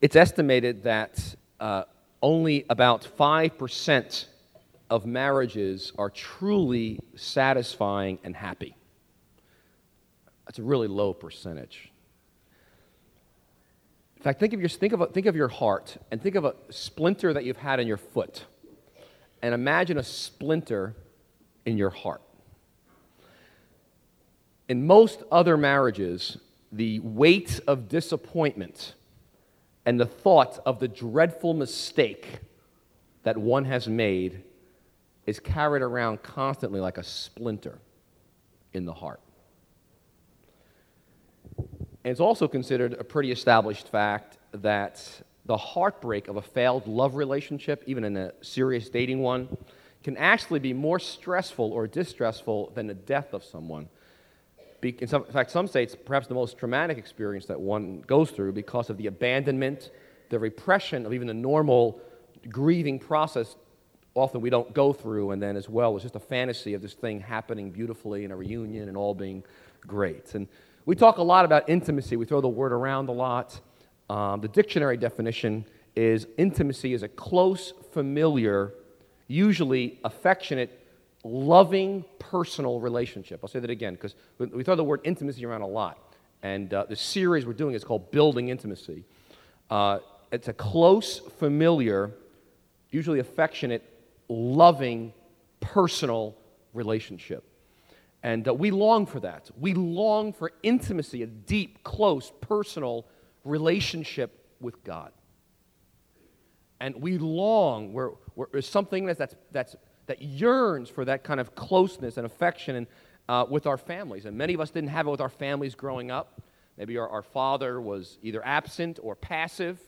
It's estimated that only about 5% of marriages are truly satisfying and happy. That's a really low percentage. In fact, think of your heart and think of a splinter that you've had in your foot. And imagine a splinter in your heart. In most other marriages, the weight of disappointment and the thought of the dreadful mistake that one has made is carried around constantly like a splinter in the heart. And it's also considered a pretty established fact that the heartbreak of a failed love relationship, even in a serious dating one, can actually be more stressful or distressful than the death of someone. In fact, some say it's perhaps the most traumatic experience that one goes through because of the abandonment, the repression of even the normal grieving process often we don't go through, and then as well it's just a fantasy of this thing happening beautifully in a reunion and all being great. And we talk a lot about intimacy. We throw the word around a lot. The dictionary definition is intimacy is a close, familiar, usually affectionate, loving, personal relationship. I'll say that again because we throw the word intimacy around a lot. And the series we're doing is called Building Intimacy. It's a close, familiar, usually affectionate, loving, personal relationship. And we long for that. We long for intimacy, a deep, close, personal relationship with God. And we long, we're something that yearns for that kind of closeness and affection and, with our families. And many of us didn't have it with our families growing up. Maybe our father was either absent or passive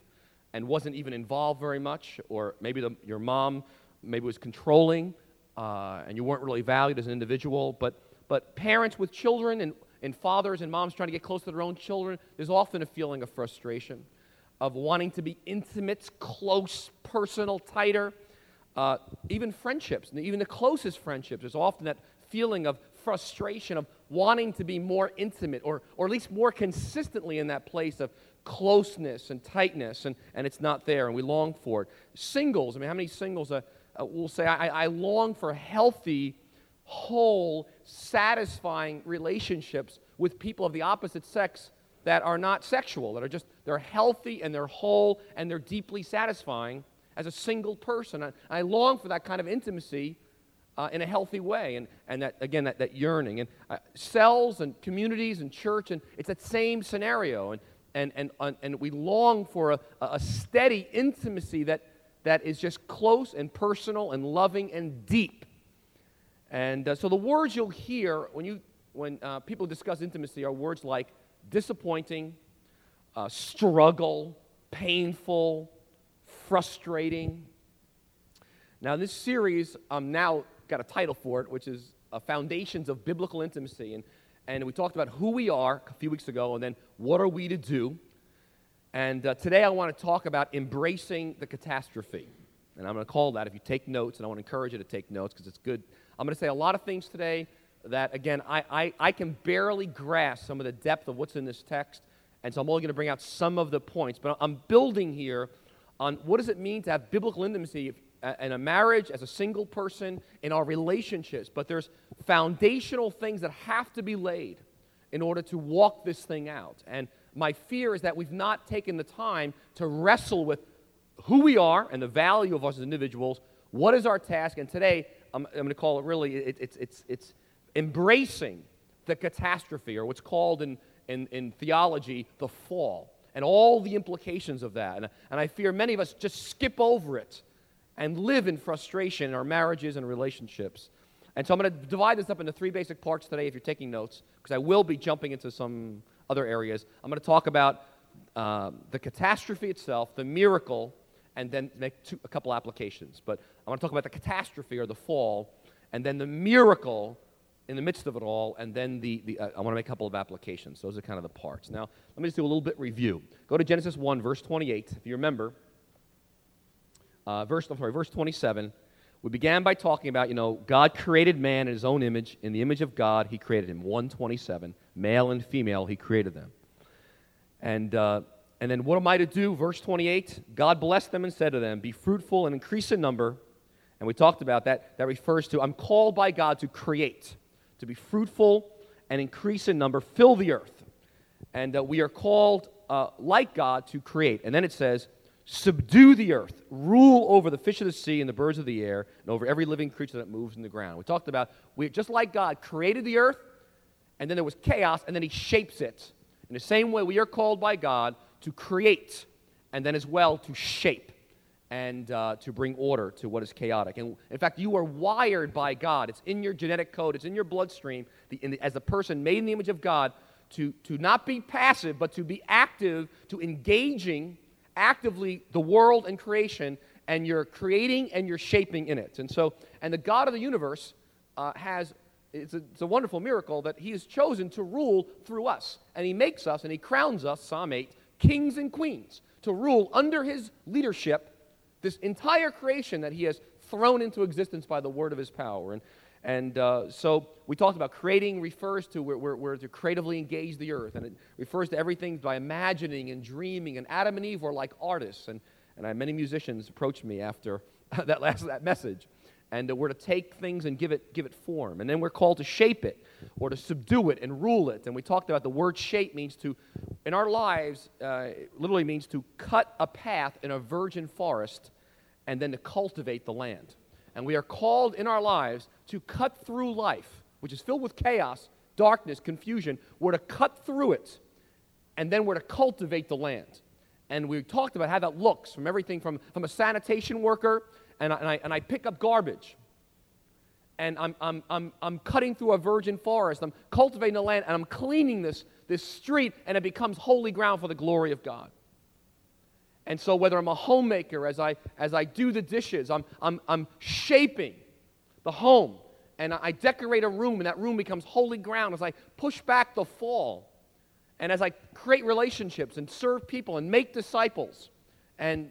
and wasn't even involved very much, or maybe your mom was controlling and you weren't really valued as an individual. But parents with children and fathers and moms trying to get close to their own children, there's often a feeling of frustration, of wanting to be intimate, close, personal, tighter. Even friendships, even the closest friendships, there's often that feeling of frustration of wanting to be more intimate or at least more consistently in that place of closeness and tightness, and it's not there, and we long for it. Singles, I mean, how many singles will say, I long for healthy, whole, satisfying relationships with people of the opposite sex that are not sexual, that are just, they're healthy and they're whole and they're deeply satisfying as a single person. I long for that kind of intimacy in a healthy way, and that, again, that yearning. And cells and communities and church, and it's that same scenario. And we long for a steady intimacy that is just close and personal and loving and deep. And so the words you'll hear when people discuss intimacy are words like disappointing, struggle, painful, frustrating. Now, this series, now got a title for it, which is Foundations of Biblical Intimacy. And we talked about who we are a few weeks ago, and then what are we to do. And today I want to talk about embracing the catastrophe. And I'm going to call that, if you take notes, and I want to encourage you to take notes because it's good. I'm going to say a lot of things today that, again, I can barely grasp some of the depth of what's in this text. And so I'm only going to bring out some of the points. But I'm building here on what does it mean to have biblical intimacy in a marriage, as a single person, in our relationships. But there's foundational things that have to be laid in order to walk this thing out. And my fear is that we've not taken the time to wrestle with who we are and the value of us as individuals, what is our task. And today, I'm going to call it really, it's embracing the catastrophe, or what's called in theology, the fall, and all the implications of that. And I fear many of us just skip over it and live in frustration in our marriages and relationships. And so I'm going to divide this up into three basic parts today if you're taking notes, because I will be jumping into some other areas. I'm going to talk about the catastrophe itself, the miracle, and then make a couple applications. But I want to talk about the catastrophe or the fall, and then the miracle in the midst of it all, and then I want to make a couple of applications. Those are kind of the parts. Now, let me just do a little bit review. Go to Genesis 1, verse 28. If you remember, verse 27, we began by talking about, God created man in his own image. In the image of God, he created him. 1:27, male and female, he created them. And And then what am I to do? Verse 28, God blessed them and said to them, be fruitful and increase in number. And we talked about that. That refers to, I'm called by God to create, to be fruitful and increase in number, fill the earth. And we are called, like God, to create. And then it says, subdue the earth, rule over the fish of the sea and the birds of the air, and over every living creature that moves in the ground. We talked about, we just like God created the earth, and then there was chaos, and then he shapes it. In the same way, we are called by God to create, and then as well to shape, and to bring order to what is chaotic. And in fact, you are wired by God. It's in your genetic code. It's in your bloodstream, as a person made in the image of God, to not be passive, but to be active, to engaging actively the world and creation, and you're creating and you're shaping in it. And so, and the God of the universe it's a wonderful miracle that he has chosen to rule through us. And he makes us, and he crowns us, Psalm 8, kings and queens, to rule under his leadership this entire creation that he has thrown into existence by the word of his power. And so we talked about creating refers to we're to creatively engage the earth, and it refers to everything by imagining and dreaming. And Adam and Eve were like artists, and I had many musicians approach me after that message. And we're to take things and give it form, and then we're called to shape it, or to subdue it and rule it. And we talked about the word shape means to, in our lives, literally means to cut a path in a virgin forest, and then to cultivate the land. And we are called in our lives to cut through life, which is filled with chaos, darkness, confusion. We're to cut through it, and then we're to cultivate the land. And we talked about how that looks, from everything from a sanitation worker, and I pick up garbage, and I'm cutting through a virgin forest, I'm cultivating the land, and I'm cleaning this street, and it becomes holy ground for the glory of God. And so whether I'm a homemaker, as I do the dishes, I'm shaping the home, and I decorate a room, and that room becomes holy ground as I push back the fall, and as I create relationships and serve people and make disciples, and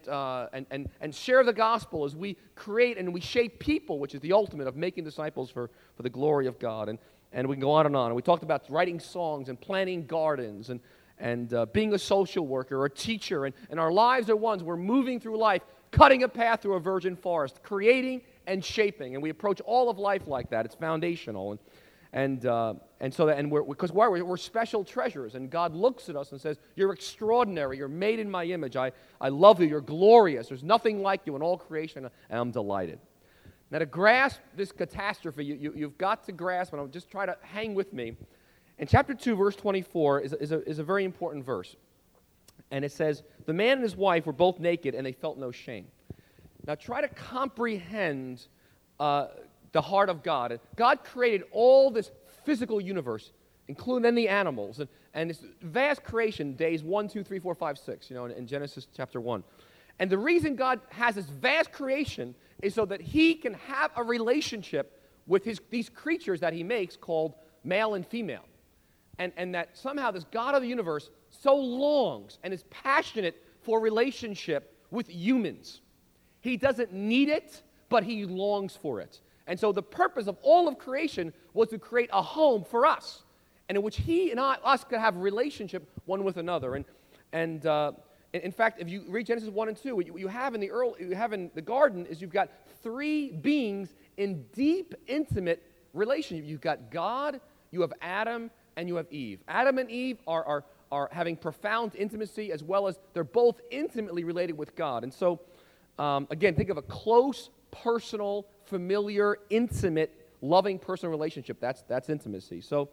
share the gospel, as we create and we shape people, which is the ultimate of making disciples for the glory of God. And we can go on and on. And we talked about writing songs and planting gardens, and being a social worker or a teacher, and our lives are ones. We're moving through life, cutting a path through a virgin forest, creating and shaping, and we approach all of life like that. It's foundational, and so that, and we're, because why, we're special treasures, and God looks at us and says, "You're extraordinary. You're made in my image. I love you. You're glorious. There's nothing like you in all creation, and I'm delighted." Now, to grasp this catastrophe, you've got to grasp, and I'll just try to hang with me. In chapter 2, verse 24 is a very important verse. And it says, the man and his wife were both naked, and they felt no shame. Now try to comprehend the heart of God. God created all this physical universe, including then the animals, and this vast creation, days 1, 2, 3, 4, 5, 6, in Genesis chapter 1. And the reason God has this vast creation is so that he can have a relationship with these creatures that he makes called male and female. And that somehow this God of the universe so longs and is passionate for relationship with humans. He doesn't need it, but he longs for it. And so the purpose of all of creation was to create a home for us, and in which he and us could have a relationship one with another. And in fact, if you read Genesis 1 and 2, what you have in the garden is you've got three beings in deep, intimate relationship. You've got God, you have Adam, and you have Eve. Adam and Eve are having profound intimacy, as well as they're both intimately related with God. And so, again, think of a close, personal, familiar, intimate, loving personal relationship. That's intimacy. So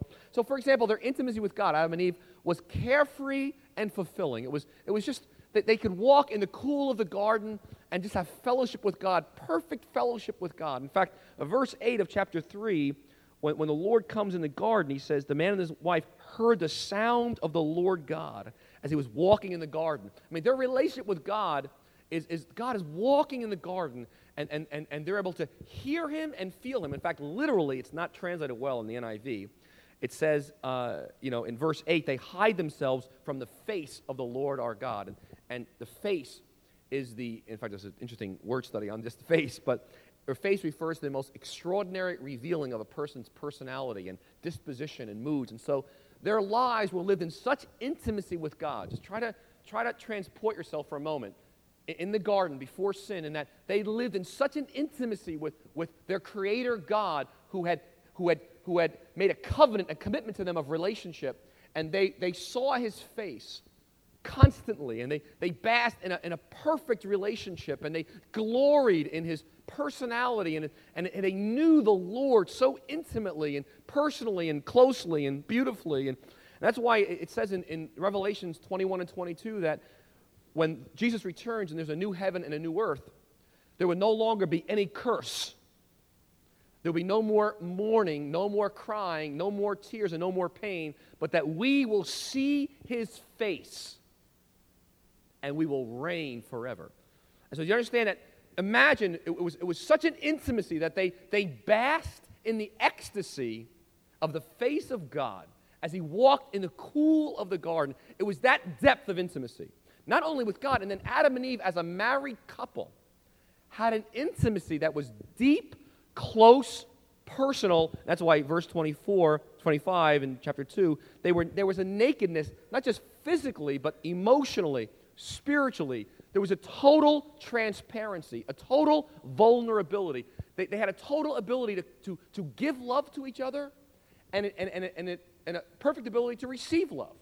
for example, their intimacy with God, Adam and Eve, was carefree and fulfilling. It was just that they could walk in the cool of the garden and just have fellowship with God, perfect fellowship with God. In fact, verse 8 of chapter 3, when the Lord comes in the garden, he says, the man and his wife heard the sound of the Lord God as he was walking in the garden. I mean, their relationship with God is God is walking in the garden, and they're able to hear him and feel him. In fact, literally, it's not translated well in the NIV. It says, in verse 8, they hide themselves from the face of the Lord our God. And the face is in fact, there's an interesting word study on just the face, but her face refers to the most extraordinary revealing of a person's personality and disposition and moods. And so their lives were lived in such intimacy with God. Just try to try to transport yourself for a moment in the garden before sin, and that they lived in such an intimacy with their Creator God who had made a covenant, a commitment to them of relationship, and they saw His face constantly, and they basked in a perfect relationship, and they gloried in His personality, and they knew the Lord so intimately and personally and closely and beautifully. And that's why it says in Revelations 21 and 22 that when Jesus returns and there's a new heaven and a new earth, there will no longer be any curse. There will be no more mourning, no more crying, no more tears, and no more pain, but that we will see His face. And we will reign forever. And so you understand that, imagine, it was such an intimacy that they basked in the ecstasy of the face of God as He walked in the cool of the garden. It was that depth of intimacy, not only with God, and then Adam and Eve as a married couple had an intimacy that was deep, close, personal. That's why verse 24, 25 in chapter 2, there was a nakedness, not just physically, but emotionally, spiritually. There was a total transparency, a total vulnerability. They had a total ability to give love to each other and a perfect ability to receive love.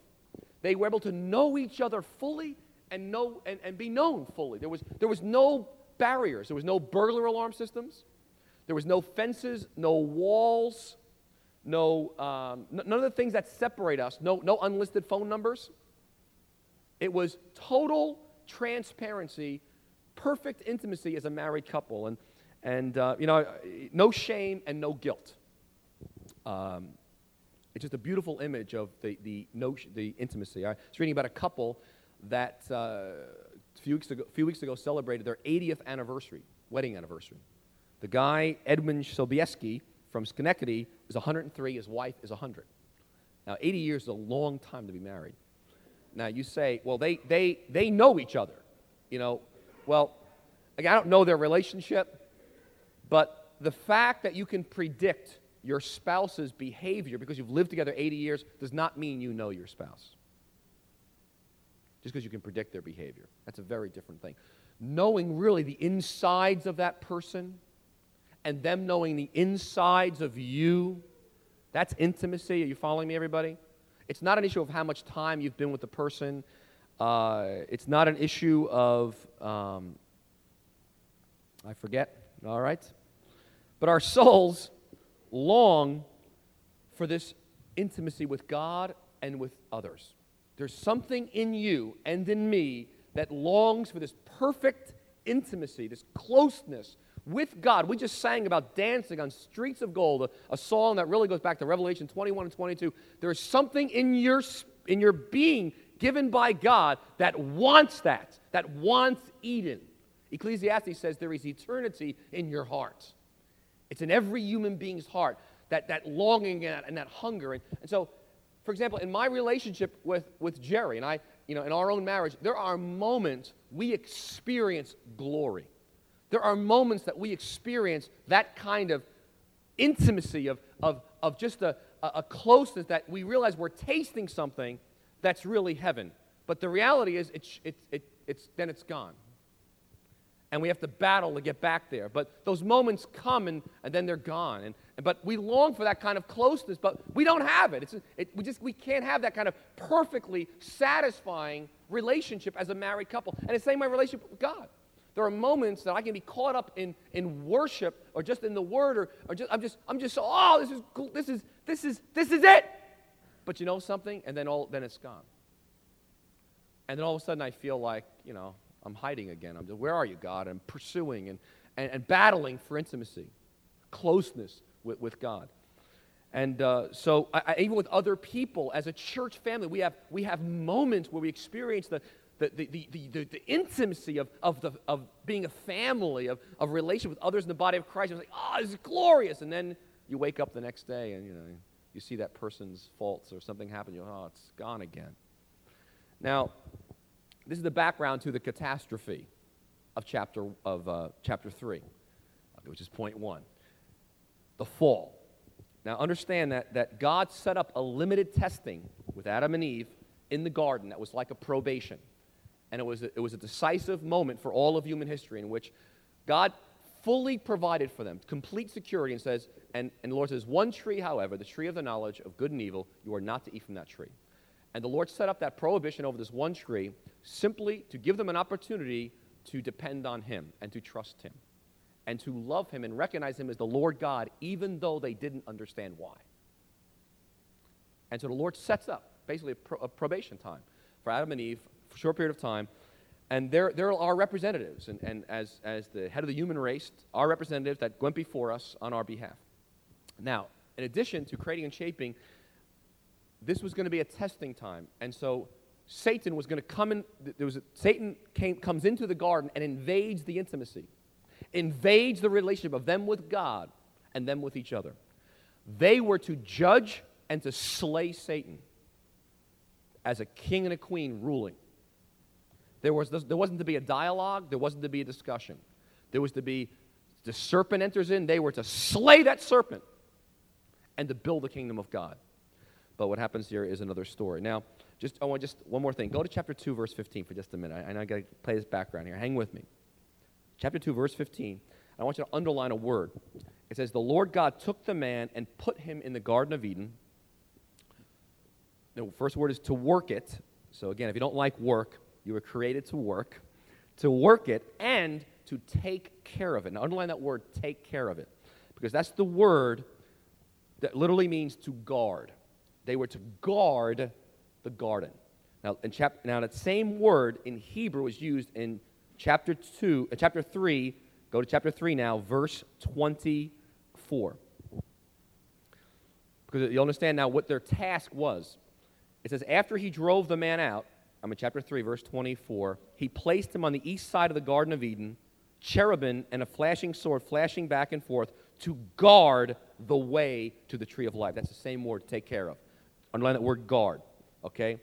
They were able to know each other fully and be known fully. There was no barriers. There was no burglar alarm systems. There was no fences, no walls, none of the things that separate us, no unlisted phone numbers. It was total transparency, perfect intimacy as a married couple, and no shame and no guilt. It's just a beautiful image of the intimacy. I was reading about a couple that a few weeks ago celebrated their 80th anniversary, wedding anniversary. The guy Edmund Sobieski from Schenectady is 103. His wife is 100. Now, 80 years is a long time to be married. Now, you say, well, they know each other. You know, well, again, I don't know their relationship, but the fact that you can predict your spouse's behavior because you've lived together 80 years does not mean you know your spouse. Just because you can predict their behavior. That's a very different thing. Knowing really the insides of that person and them knowing the insides of you, that's intimacy. Are you following me, everybody? It's not an issue of how much time you've been with the person. It's not an issue of, I forget, all right? But our souls long for this intimacy with God and with others. There's something in you and in me that longs for this perfect intimacy, this closeness with God. We just sang about dancing on streets of gold, a song that really goes back to Revelation 21 and 22. There is something in your being given by God that wants that wants Eden. Ecclesiastes says there is eternity in your heart. It's in every human being's heart, that longing and that hunger. And so, for example, in my relationship with Jerry and I, in our own marriage, there are moments we experience glory. There are moments that we experience that kind of intimacy of just a closeness that we realize we're tasting something that's really heaven. But the reality is then it's gone. And we have to battle to get back there. But those moments come and then they're gone. But we long for that kind of closeness, but we don't have it. We can't have that kind of perfectly satisfying relationship as a married couple. And it's the same way relationship with God. There are moments that I can be caught up in worship or just in the Word or just I'm just this is it. But you know something, and then it's gone. And then all of a sudden I feel like, I'm hiding again. I'm just, where are you, God? I'm pursuing and battling for intimacy, closeness with God. And so I, even with other people as a church family, we have moments where we experience the intimacy of being a family, of relation with others in the body of Christ. It's like, this is glorious. And then you wake up the next day and you see that person's faults or something happened. You're it's gone again. Now, this is the background to the catastrophe of chapter 3, which is point 1, the fall. Now, understand that God set up a limited testing with Adam and Eve in the garden that was like a probation. and it was a decisive moment for all of human history in which God fully provided for them, complete security, and says, and the Lord says, one tree, however, the tree of the knowledge of good and evil, you are not to eat from that tree. And the Lord set up that prohibition over this one tree simply to give them an opportunity to depend on Him and to trust Him and to love Him and recognize Him as the Lord God, even though they didn't understand why. And so the Lord sets up basically a probation time for Adam and Eve, for a short period of time. And there are representatives, and as the head of the human race, our representatives that went before us on our behalf. Now, in addition to creating and shaping, this was going to be a testing time. And so Satan was going to come in. Satan comes into the garden and invades the intimacy, invades the relationship of them with God and them with each other. They were to judge and to slay Satan as a king and a queen ruling. There wasn't to be a dialogue. There wasn't to be a discussion. There was to be, the serpent enters in. They were to slay that serpent and to build the kingdom of God. But what happens here is another story. Now, I want one more thing. Go to chapter 2, verse 15 for just a minute. I got to play this background here. Hang with me. Chapter 2, verse 15. I want you to underline a word. It says, the Lord God took the man and put him in the Garden of Eden. The first word is to work it. So again, if you don't like work, you were created to work it, and to take care of it. Now, underline that word, take care of it, because that's the word that literally means to guard. They were to guard the garden. Now, now that same word in Hebrew is used in chapter 3. Go to chapter 3 now, verse 24. Because you'll understand now what their task was. It says, after he drove the man out, I'm in chapter 3, verse 24, he placed him on the east side of the Garden of Eden, cherubim and a flashing sword flashing back and forth to guard the way to the tree of life. That's the same word, to take care of. Underline that word, guard, okay?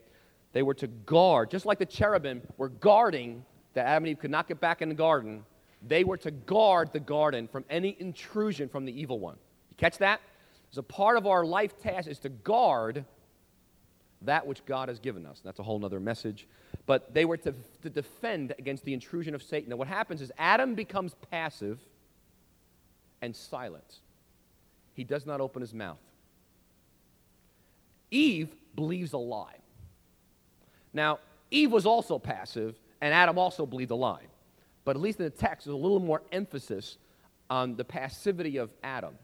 They were to guard, just like the cherubim were guarding that Adam and Eve could not get back in the garden, they were to guard the garden from any intrusion from the evil one. You catch that? So a part of our life task is to guard that which God has given us. And that's a whole other message. But they were to defend against the intrusion of Satan. And what happens is Adam becomes passive and silent. He does not open his mouth. Eve believes a lie. Now, Eve was also passive, and Adam also believed a lie. But at least in the text, there's a little more emphasis on the passivity of Adam.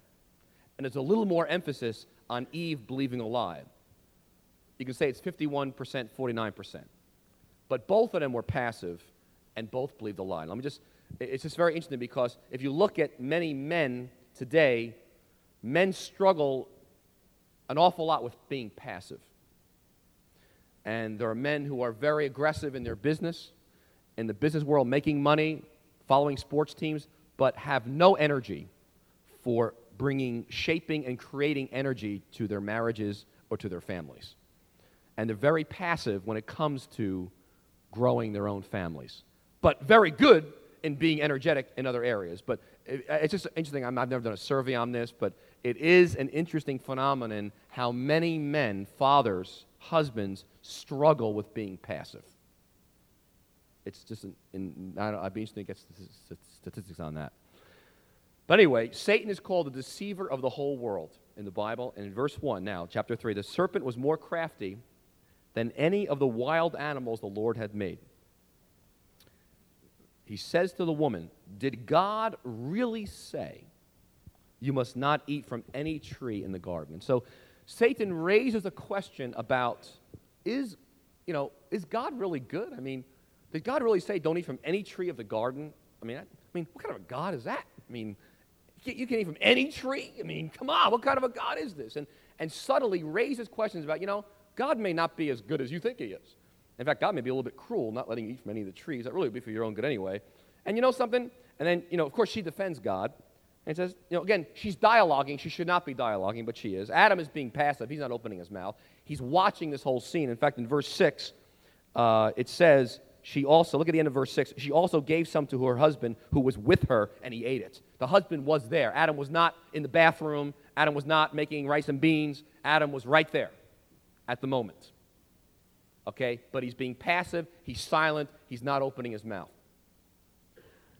And there's a little more emphasis on Eve believing a lie. You can say it's 51%, 49%. But both of them were passive, and both believed a lie. It's just very interesting because if you look at many men today, men struggle an awful lot with being passive. And there are men who are very aggressive in their business, in the business world, making money, following sports teams, but have no energy for shaping and creating energy to their marriages or to their families. And they're very passive when it comes to growing their own families, but very good in being energetic in other areas. But it's just interesting. I've never done a survey on this, but it is an interesting phenomenon how many men, fathers, husbands, struggle with being passive. It's just I'd be interested to get statistics on that. But anyway, Satan is called the deceiver of the whole world in the Bible. And in verse 1 now, chapter 3, the serpent was more crafty than any of the wild animals the Lord had made. He says to the woman, did God really say you must not eat from any tree in the garden? And so Satan raises a question about, is God really good? I mean, did God really say don't eat from any tree of the garden? I mean, what kind of a God is that? I mean, you can eat from any tree? I mean, come on, what kind of a God is this? And subtly raises questions about, God may not be as good as you think He is. In fact, God may be a little bit cruel, not letting you eat from any of the trees. That really would be for your own good anyway. And you know something? And then, of course, she defends God and says, again, she's dialoguing. She should not be dialoguing, but she is. Adam is being passive. He's not opening his mouth. He's watching this whole scene. In fact, in verse 6, it says, look at the end of verse 6, she also gave some to her husband who was with her, and he ate it. The husband was there. Adam was not in the bathroom. Adam was not making rice and beans. Adam was right there at the moment okay? But he's being passive, he's silent, he's not opening his mouth.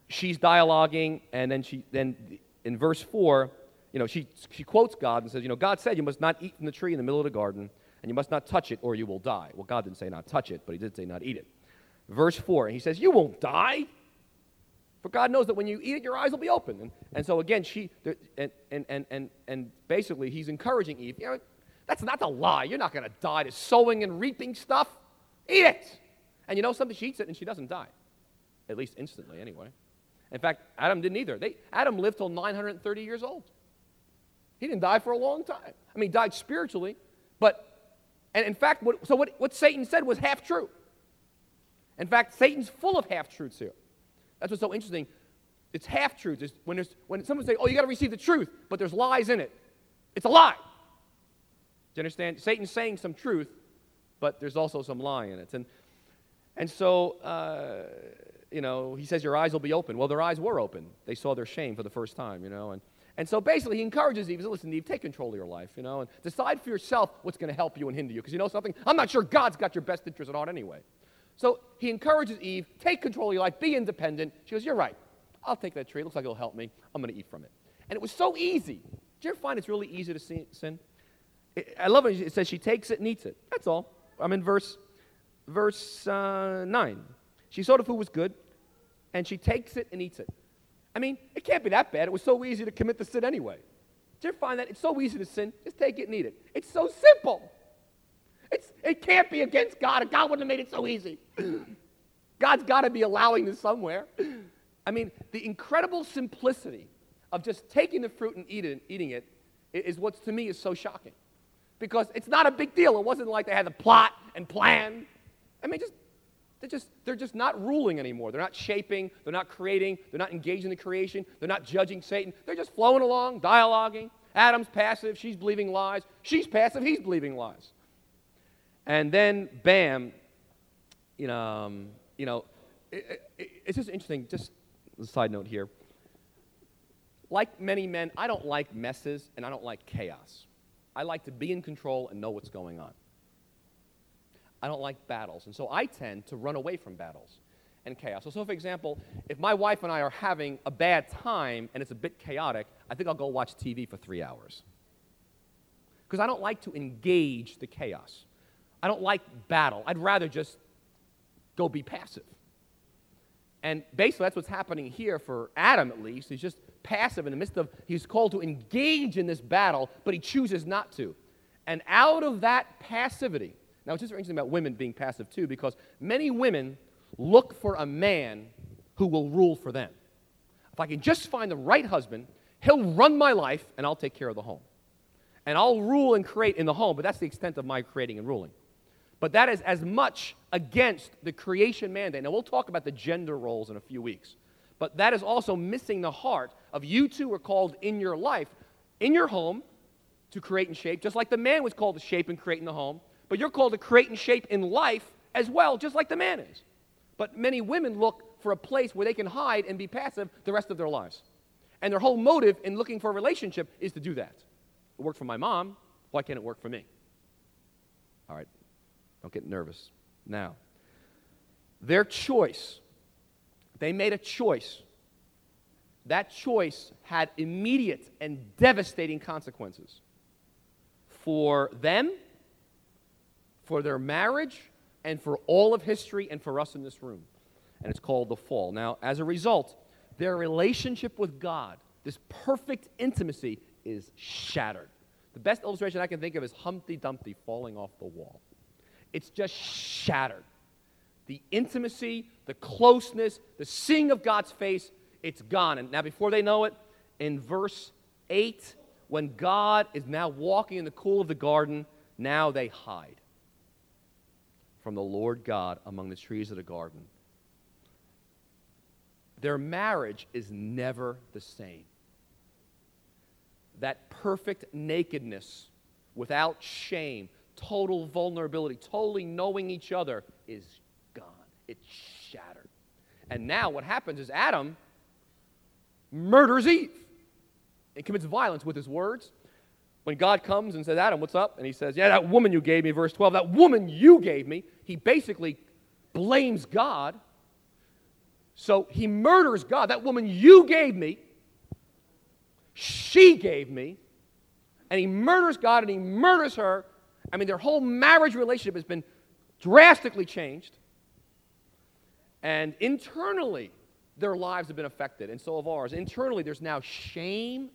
She's dialoguing, and then in verse 4, you know, she quotes God and says, you know, God said you must not eat from the tree in the middle of the garden, and you must not touch it or you will die. Well, God didn't say not touch it, but he did say not eat it. Verse 4, and he says, you won't die, for God knows that when you eat it, your eyes will be open. And so again, she basically he's encouraging Eve, you know, that's not the lie. You're not going to die to sowing and reaping stuff. Eat it. And you know something? She eats it and she doesn't die, at least instantly anyway. In fact, Adam didn't either. Adam lived till 930 years old. He didn't die for a long time. I mean, he died spiritually, and in fact, what Satan said was half true. In fact, Satan's full of half-truths here. That's what's so interesting. It's half-truths. It's when someone says, oh, you got to receive the truth, but there's lies in it. It's a lie. Do you understand? Satan's saying some truth, but there's also some lie in it. And so, you know, he says your eyes will be open. Well, their eyes were open. They saw their shame for the first time, you know. And so basically he encourages Eve, he says, listen, Eve, take control of your life, you know, and decide for yourself what's going to help you and hinder you. Because you know something? I'm not sure God's got your best interest at heart anyway. So he encourages Eve, take control of your life, be independent. She goes, you're right. I'll take that tree. It looks like it'll help me. I'm going to eat from it. And it was so easy. Do you ever find it's really easy to sin? I love it. It says she takes it and eats it. That's all. I'm in verse 9. She saw the food was good, and she takes it and eats it. I mean, it can't be that bad. It was so easy to commit the sin anyway. Did you find that? It's so easy to sin. Just take it and eat it. It's so simple. It can't be against God, and God wouldn't have made it so easy. God's got to be allowing this somewhere. I mean, the incredible simplicity of just taking the fruit and eating it is what, to me, is so shocking. Because it's not a big deal. It wasn't like they had a plot and plan. I mean, they're just not ruling anymore. They're not shaping. They're not creating. They're not engaging the creation. They're not judging Satan. They're just flowing along, dialoguing. Adam's passive. She's believing lies. She's passive. He's believing lies. And then, bam, you know, it's just interesting, just a side note here. Like many men, I don't like messes and I don't like chaos. I like to be in control and know what's going on. I don't like battles, and so I tend to run away from battles and chaos. So for example, if my wife and I are having a bad time and it's a bit chaotic, I think I'll go watch TV for 3 hours. Because I don't like to engage the chaos. I don't like battle. I'd rather just go be passive. And basically that's what's happening here for Adam at least. He's just passive in the midst of, he's called to engage in this battle, but he chooses not to. And out of that passivity, now it's just interesting about women being passive too, because many women look for a man who will rule for them. If I can just find the right husband, he'll run my life and I'll take care of the home. And I'll rule and create in the home, but that's the extent of my creating and ruling. But that is as much against the creation mandate. Now, we'll talk about the gender roles in a few weeks. But that is also missing the heart of you two are called in your life, in your home, to create and shape, just like the man was called to shape and create in the home. But you're called to create and shape in life as well, just like the man is. But many women look for a place where they can hide and be passive the rest of their lives. And their whole motive in looking for a relationship is to do that. It worked for my mom. Why can't it work for me? All right. Don't get nervous. Now, their choice, they made a choice. That choice had immediate and devastating consequences for them, for their marriage, and for all of history and for us in this room. And it's called the fall. Now, as a result, their relationship with God, this perfect intimacy, is shattered. The best illustration I can think of is Humpty Dumpty falling off the wall. It's just shattered. The intimacy, the closeness, the seeing of God's face, it's gone. And now before they know it, in verse 8, when God is now walking in the cool of the garden, now they hide from the Lord God among the trees of the garden. Their marriage is never the same. That perfect nakedness without shame, total vulnerability, totally knowing each other is gone. It's shattered. And now what happens is Adam murders Eve and commits violence with his words, When God comes and says, Adam, what's up? And he says, yeah, that woman you gave me, verse 12, that woman you gave me, he basically blames God. So he murders God. That woman you gave me, she gave me, and he murders God and he murders her. I mean, their whole marriage relationship has been drastically changed. And internally, their lives have been affected, and so have ours. Internally, there's now shame.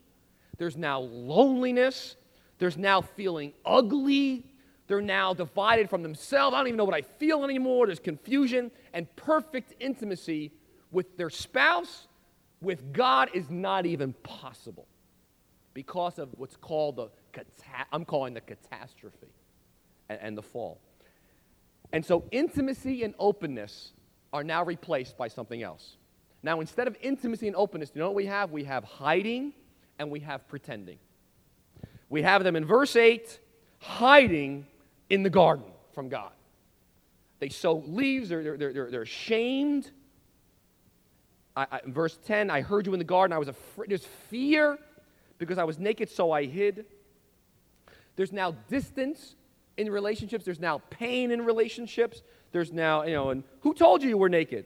There's now loneliness. There's now feeling ugly. They're now divided from themselves. I don't even know what I feel anymore. There's confusion. And perfect intimacy with their spouse, with God, is not even possible because of what's called the catastrophe and the fall. And so intimacy and openness are now replaced by something else. Now, instead of intimacy and openness, you know what we have? We have hiding and we have pretending. We have them in verse 8, hiding in the garden from God. They sow leaves, they're shamed. In verse 10, I heard you in the garden, I was afraid. There's fear because I was naked, so I hid. There's now distance in relationships. There's now pain in relationships. There's now, and who told you were naked?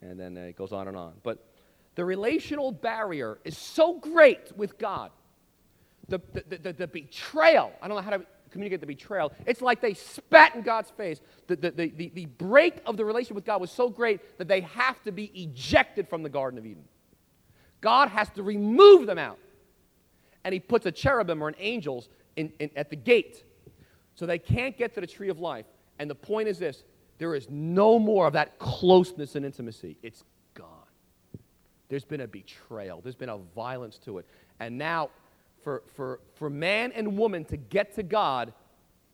And then it goes on and on. But the relational barrier is so great with God. The betrayal, I don't know how to communicate the betrayal. It's like they spat in God's face. The break of the relationship with God was so great that they have to be ejected from the Garden of Eden. God has to remove them out. And he puts a cherubim or an angel at the gate. So they can't get to the tree of life. And the point is this, there is no more of that closeness and intimacy. It's gone. There's been a betrayal. There's been a violence to it. And now for man and woman to get to God,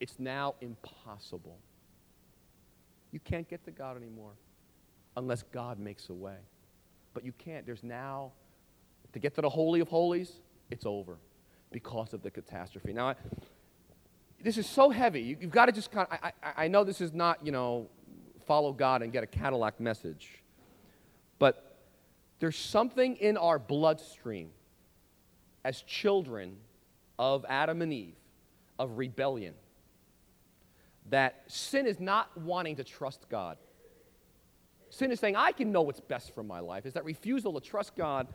it's now impossible. You can't get to God anymore unless God makes a way. But you can't. There's now, to get to the Holy of Holies, it's over because of the catastrophe. Now, this is so heavy. You've got to just kind of, I know this is not, follow God and get a Cadillac message. But there's something in our bloodstream as children of Adam and Eve, of rebellion, that sin is not wanting to trust God. Sin is saying, I can know what's best for my life. It's that refusal to trust God.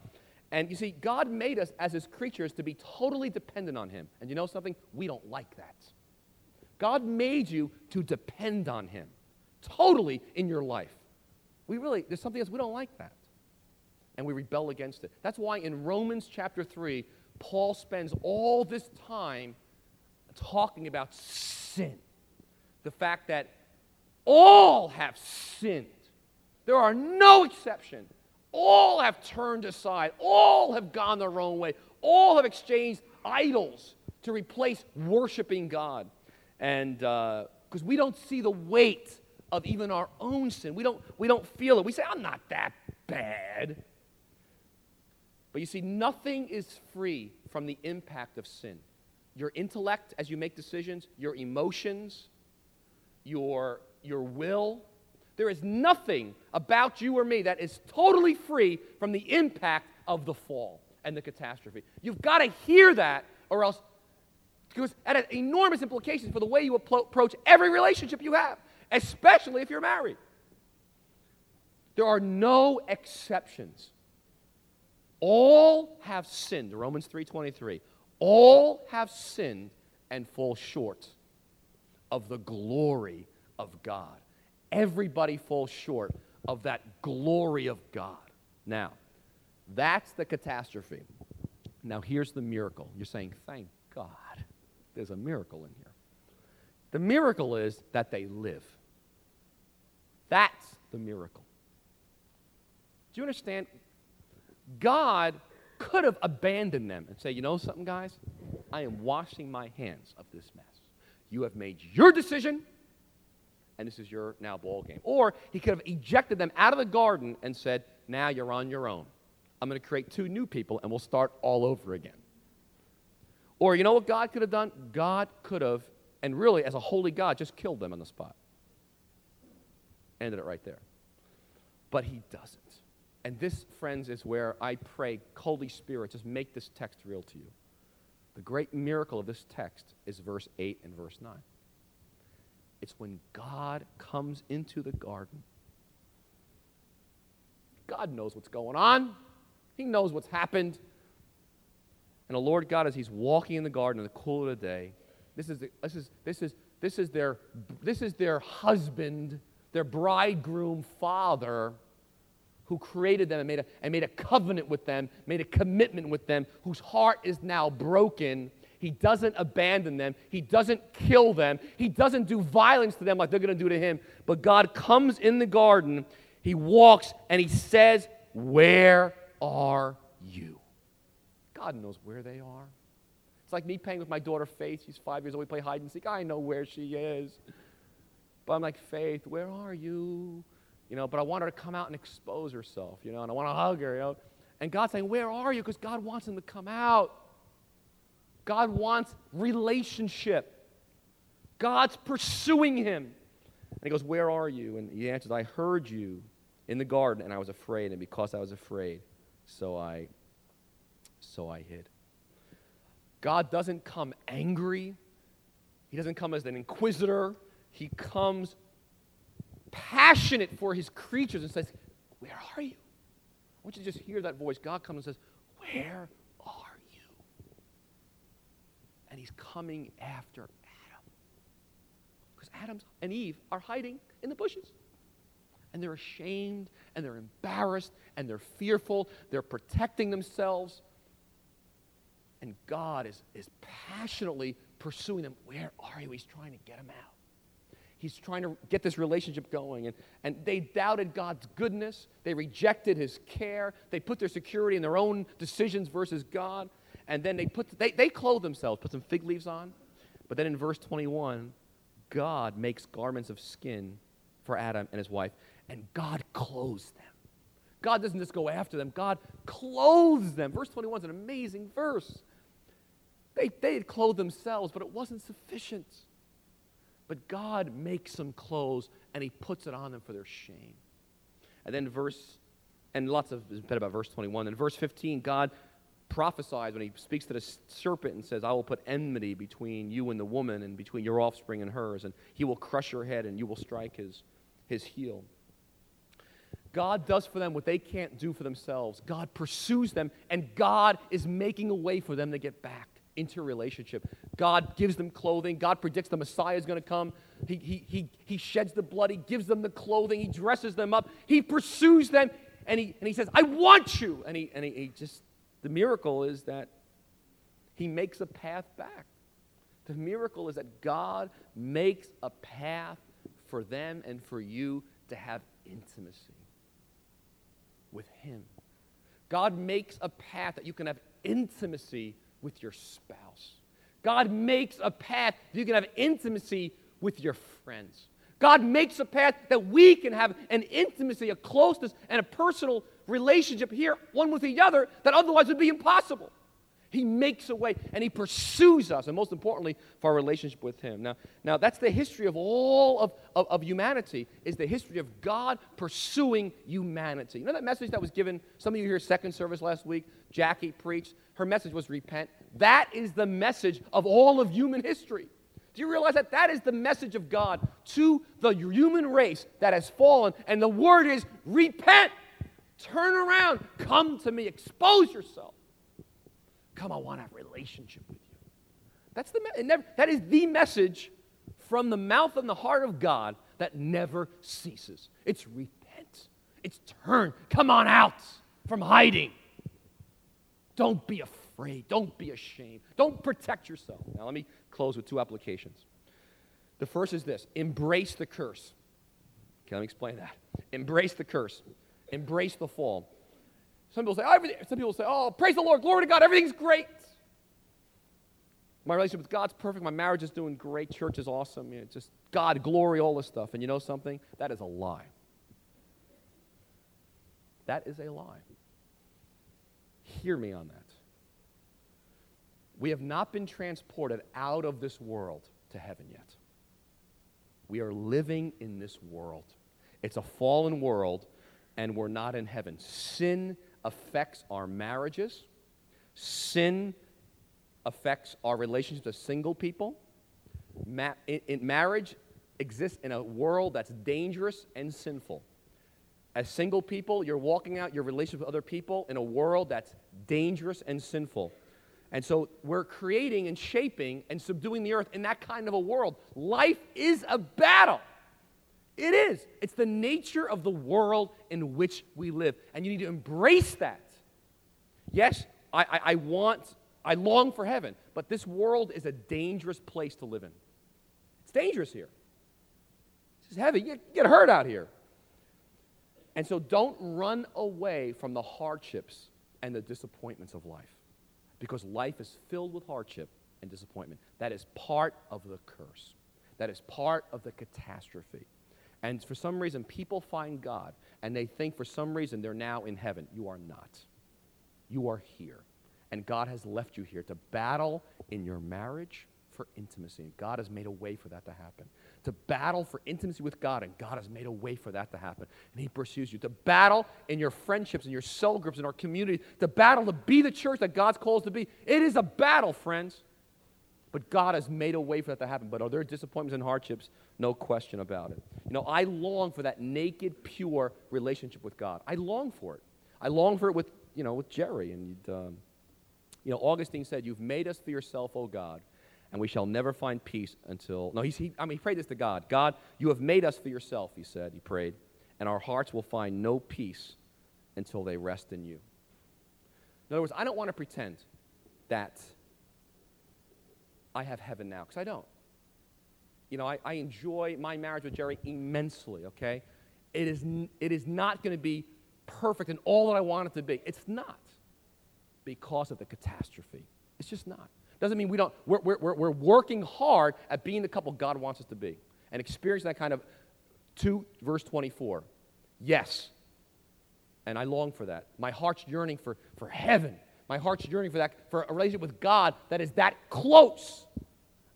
And you see, God made us as his creatures to be totally dependent on him. And you know something? We don't like that. God made you to depend on him totally in your life. There's something else, we don't like that. And we rebel against it. That's why in Romans chapter 3, Paul spends all this time talking about sin. The fact that all have sinned. There are no exceptions. All have turned aside. All have gone their own way. All have exchanged idols to replace worshiping God. And because we don't see the weight of even our own sin. We don't feel it. We say, I'm not that bad. But you see, nothing is free from the impact of sin. Your intellect as you make decisions, your emotions, your will. There is nothing about you or me that is totally free from the impact of the fall and the catastrophe. You've got to hear that, or else, because it has enormous implications for the way you approach every relationship you have, especially if you're married. There are no exceptions. All have sinned, Romans 3:23. All have sinned and fall short of the glory of God. Everybody falls short of that glory of God. Now, that's the catastrophe. Now, here's the miracle. You're saying, thank God, there's a miracle in here. The miracle is that they live. That's the miracle. Do you understand? God could have abandoned them and say, you know something, guys? I am washing my hands of this mess. You have made your decision. And this is your now ball game. Or he could have ejected them out of the garden and said, now you're on your own. I'm going to create two new people and we'll start all over again. Or you know what God could have done? God could have, and really as a holy God, just killed them on the spot. Ended it right there. But he doesn't. And this, friends, is where I pray, Holy Spirit, just make this text real to you. The great miracle of this text is verse 8 and verse 9. It's when God comes into the garden. God knows what's going on. He knows what's happened. And the Lord God, as he's walking in the garden in the cool of the day, this is their husband, their bridegroom father, who created them and made a covenant with them, made a commitment with them, whose heart is now broken. He doesn't abandon them. He doesn't kill them. He doesn't do violence to them like they're going to do to him. But God comes in the garden. He walks and he says, "Where are you?" God knows where they are. It's like me playing with my daughter Faith. She's 5 years old. We play hide and seek. I know where she is. But I'm like, "Faith, where are you?" You know, but I want her to come out and expose herself, you know, and I want to hug her, you know. And God's saying, "Where are you?" Because God wants them to come out. God wants relationship. God's pursuing him. And he goes, "Where are you?" And he answers, "I heard you in the garden, and I was afraid, and because I was afraid, so I hid." God doesn't come angry. He doesn't come as an inquisitor. He comes passionate for his creatures and says, "Where are you?" I want you to just hear that voice. God comes and says, "Where are you?" And he's coming after Adam. Because Adam and Eve are hiding in the bushes. And they're ashamed, and they're embarrassed, and they're fearful. They're protecting themselves. And God is passionately pursuing them. Where are you? He's trying to get them out. He's trying to get this relationship going. And they doubted God's goodness. They rejected his care. They put their security in their own decisions versus God. And then they clothed themselves, put some fig leaves on. But then in verse 21, God makes garments of skin for Adam and his wife. And God clothes them. God doesn't just go after them. God clothes them. Verse 21 is an amazing verse. They had clothed themselves, but it wasn't sufficient. But God makes some clothes, and he puts it on them for their shame. And then verse 21. In verse 15, God prophesies when he speaks to the serpent and says, "I will put enmity between you and the woman and between your offspring and hers, and he will crush your head and you will strike his heel." God does for them what they can't do for themselves. God pursues them, and God is making a way for them to get back into relationship. God gives them clothing. God predicts the Messiah is going to come. He sheds the blood. He gives them the clothing. He dresses them up. He pursues them, and he says, "I want you." And he just the miracle is that he makes a path back. The miracle is that God makes a path for them and for you to have intimacy with him. God makes a path that you can have intimacy with your spouse. God makes a path that you can have intimacy with your friends. God makes a path that we can have an intimacy, a closeness, and a personal relationship here, one with the other, that otherwise would be impossible. He makes a way, and he pursues us, and most importantly, for our relationship with him. Now that's the history of all of humanity, is the history of God pursuing humanity. You know that message that was given, some of you here second service last week, Jackie preached, her message was repent. That is the message of all of human history. Do you realize that? That is the message of God to the human race that has fallen, and the word is repent, turn around, come to me, expose yourself. Come, I want to have a relationship with you. That is the message from the mouth and the heart of God that never ceases. It's repent. It's turn. Come on out from hiding. Don't be afraid. Don't be ashamed. Don't protect yourself. Now, let me close with two applications. The first is this. Embrace the curse. Okay, let me explain that. Embrace the curse. Embrace the fall. Some people say, "Oh, praise the Lord, glory to God, everything's great. My relationship with God's perfect. My marriage is doing great. Church is awesome. You know, just God, glory, all this stuff." And you know something? That is a lie. That is a lie. Hear me on that. We have not been transported out of this world to heaven yet. We are living in this world. It's a fallen world, and we're not in heaven. Sin affects our marriages. Sin affects our relationships as single people. Marriage exists in a world that's dangerous and sinful. As single people, you're walking out your relationship with other people in a world that's dangerous and sinful. And so we're creating and shaping and subduing the earth in that kind of a world. Life is a battle. It is. It's the nature of the world in which we live. And you need to embrace that. Yes, I long for heaven, but this world is a dangerous place to live in. It's dangerous here. It's heavy. You get hurt out here. And so don't run away from the hardships and the disappointments of life, because life is filled with hardship and disappointment. That is part of the curse. That is part of the catastrophe. And for some reason, people find God, and they think for some reason they're now in heaven. You are not. You are here. And God has left you here to battle in your marriage for intimacy. And God has made a way for that to happen. To battle for intimacy with God, and God has made a way for that to happen. And He pursues you. To battle in your friendships, in your cell groups, in our community. To battle to be the church that God's called us to be. It is a battle, friends. But God has made a way for that to happen. But are there disappointments and hardships? No question about it. You know, I long for that naked, pure relationship with God. I long for it. I long for it with, you know, with Jerry. And, you know, Augustine said, "You've made us for yourself, O God, and we shall never find peace until..." No, he prayed this to God. "God, you have made us for yourself," he said, he prayed, "and our hearts will find no peace until they rest in you." In other words, I don't want to pretend that I have heaven now, because I don't. You know, I enjoy my marriage with Jerry immensely, okay? It is not going to be perfect in all that I want it to be. It's not, because of the catastrophe. It's just not. Doesn't mean we don't, we're working hard at being the couple God wants us to be and experience that kind of 2 verse 24. Yes, and I long for that. My heart's yearning for heaven. My heart's yearning for that, for a relationship with God that is that close.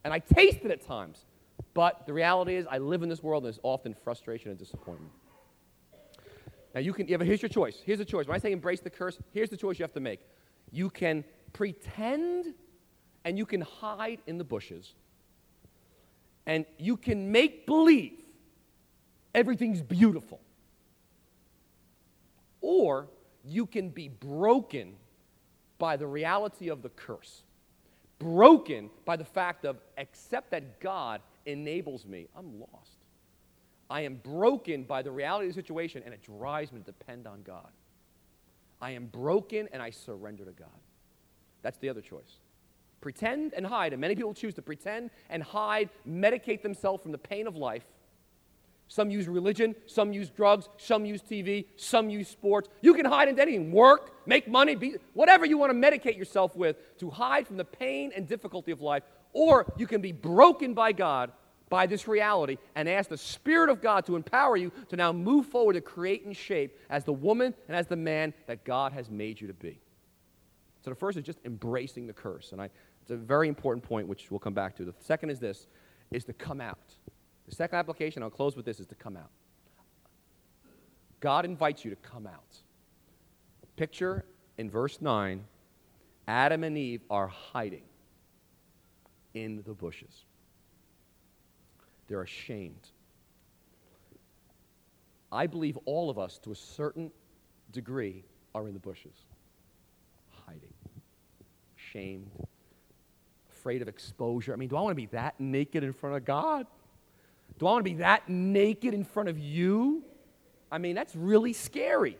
And I taste it at times. But the reality is I live in this world and there's often frustration and disappointment. Now here's your choice. Here's the choice. When I say embrace the curse, here's the choice you have to make. You can pretend, and you can hide in the bushes, and you can make believe everything's beautiful. Or you can be broken by the reality of the curse, broken by the fact of, except that God enables me, I'm lost. I am broken by the reality of the situation, and it drives me to depend on God. I am broken, and I surrender to God. That's the other choice. Pretend and hide, and many people choose to pretend and hide, medicate themselves from the pain of life. Some use religion, some use drugs, some use TV, some use sports. You can hide into anything, work, make money, be whatever you want to medicate yourself with to hide from the pain and difficulty of life. Or you can be broken by God, by this reality, and ask the Spirit of God to empower you to now move forward to create and shape as the woman and as the man that God has made you to be. So the first is just embracing the curse, and it's a very important point, which we'll come back to. The second is this, is to come out. The second application, I'll close with this, is to come out. God invites you to come out. Picture in verse 9, Adam and Eve are hiding in the bushes. They're ashamed. I believe all of us, to a certain degree, are in the bushes. Hiding, shamed, afraid of exposure. I mean, do I want to be that naked in front of God? Do I want to be that naked in front of you? I mean, that's really scary.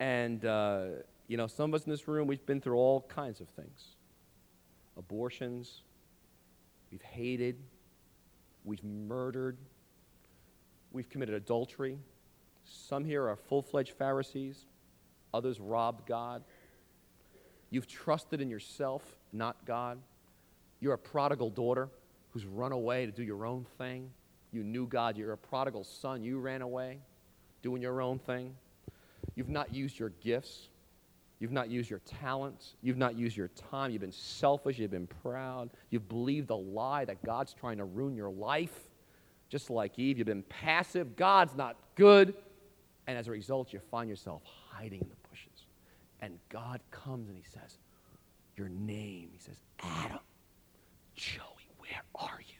And, you know, some of us in this room, we've been through all kinds of things. Abortions, we've hated, we've murdered, we've committed adultery. Some here are full-fledged Pharisees. Others rob God. You've trusted in yourself, not God. You're a prodigal daughter who's run away to do your own thing. You knew God. You're a prodigal son. You ran away doing your own thing. You've not used your gifts. You've not used your talents. You've not used your time. You've been selfish. You've been proud. You've believed the lie that God's trying to ruin your life. Just like Eve, you've been passive. God's not good. And as a result, you find yourself hiding in the bushes. And God comes and He says, your name. He says, Adam, Joey, where are you?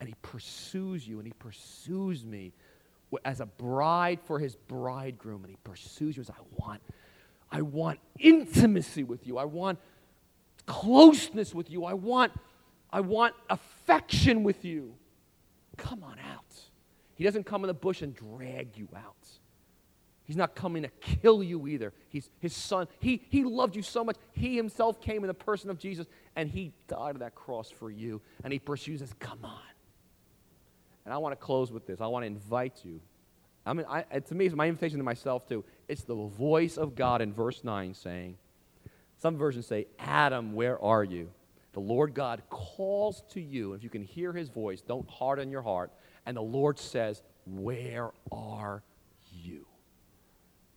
And he pursues you, and he pursues me as a bride for his bridegroom, and he pursues you as I want intimacy with you. I want closeness with you. I want affection with you. Come on out. He doesn't come in the bush and drag you out. He's not coming to kill you either. He's his son. He loved you so much. He himself came in the person of Jesus, and he died on that cross for you. And he pursues us. Come on. And I want to close with this. I want to invite you. I mean, to me, it's my invitation to myself too. It's the voice of God in verse 9 saying, some versions say, Adam, where are you? The Lord God calls to you. If you can hear his voice, don't harden your heart. And the Lord says, where are